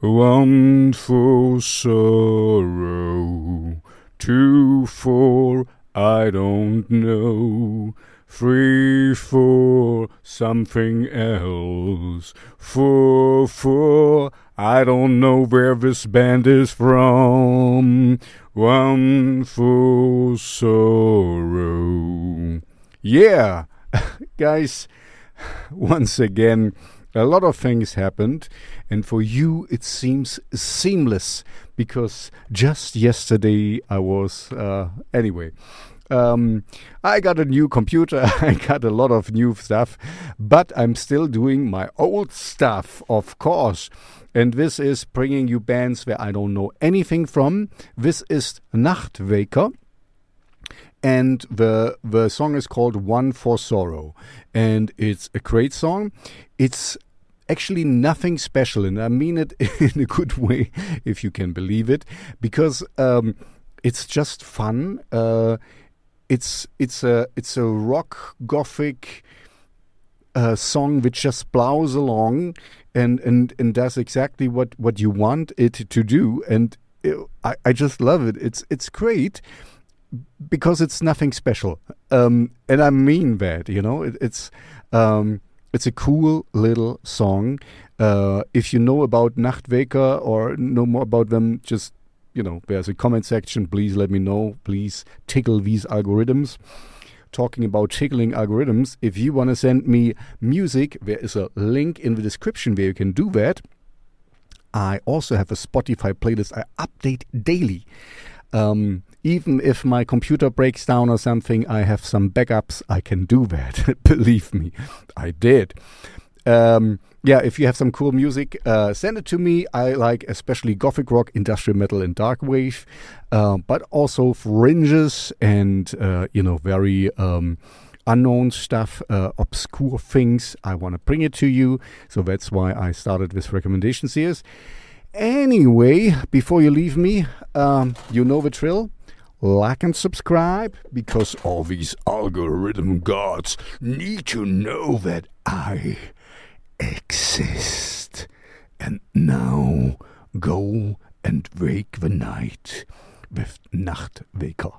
One for sorrow, two for I don't know, three for something else, four for I don't know where this band is from. One for sorrow. Yeah, guys, once again, a lot of things happened, and for you it seems seamless, because just yesterday I was... I got a new computer, I got a lot of new stuff, but I'm still doing my old stuff, of course. And this is bringing you bands where I don't know anything from. This is Nachtwaker. And the song is called One for Sorrow. And it's a great song. It's actually nothing special. And I mean it in a good way, if you can believe it. Because it's just fun. It's a rock gothic song which just plows along and does exactly what you want it to do. And I just love it. It's great. Because it's nothing special, and I mean that, you know. It's a cool little song. If you know about Nachtwaker or know more about them, just, you know, there's a comment section. Please let me know. Please tickle these algorithms. Talking about tickling algorithms, if you want to send me music, there is a link in the description where you can do that. I also have a Spotify playlist I update daily. Even if my computer breaks down or something, I have some backups. I can do that. Believe me, I did. If you have some cool music, send it to me. I like especially gothic rock, industrial metal, and dark wave, but also fringes and very unknown stuff, obscure things. I want to bring it to you, so that's why I started this recommendation series. Anyway, before you leave me, you know the drill. Like and subscribe, because all these algorithm gods need to know that I exist. And now go and wake the night with Nachtwaker.